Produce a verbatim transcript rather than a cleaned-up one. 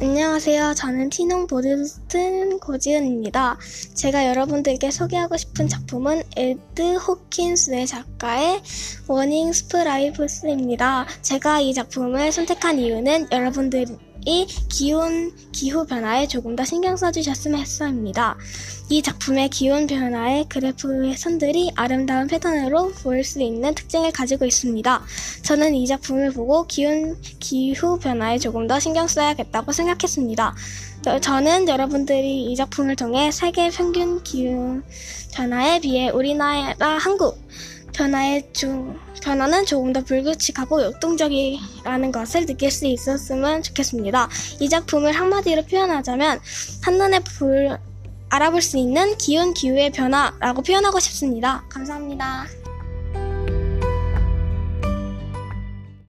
안녕하세요. 저는 티농 보드스튼 고지은입니다. 제가 여러분들께 소개하고 싶은 작품은 에드 호킨스의 작가의 워닝 스프라이브스입니다. 제가 이 작품을 선택한 이유는 여러분들이 기온, 기후 변화에 조금 더 신경 써주셨으면 했습니다. 이 작품의 기온 변화의 그래프의 선들이 아름다운 패턴으로 보일 수 있는 특징을 가지고 있습니다. 저는 이 작품을 보고 기온, 기후 변화에 조금 더 신경 써야겠다고 생각했습니다. 저는 여러분들이 이 작품을 통해 세계 평균 기후 변화에 비해 우리나라 한국 변화의 중, 변화는 조금 더 불규칙하고 역동적이라는 것을 느낄 수 있었으면 좋겠습니다. 이 작품을 한마디로 표현하자면 한눈에 볼, 알아볼 수 있는 기온 기후의 변화라고 표현하고 싶습니다. 감사합니다.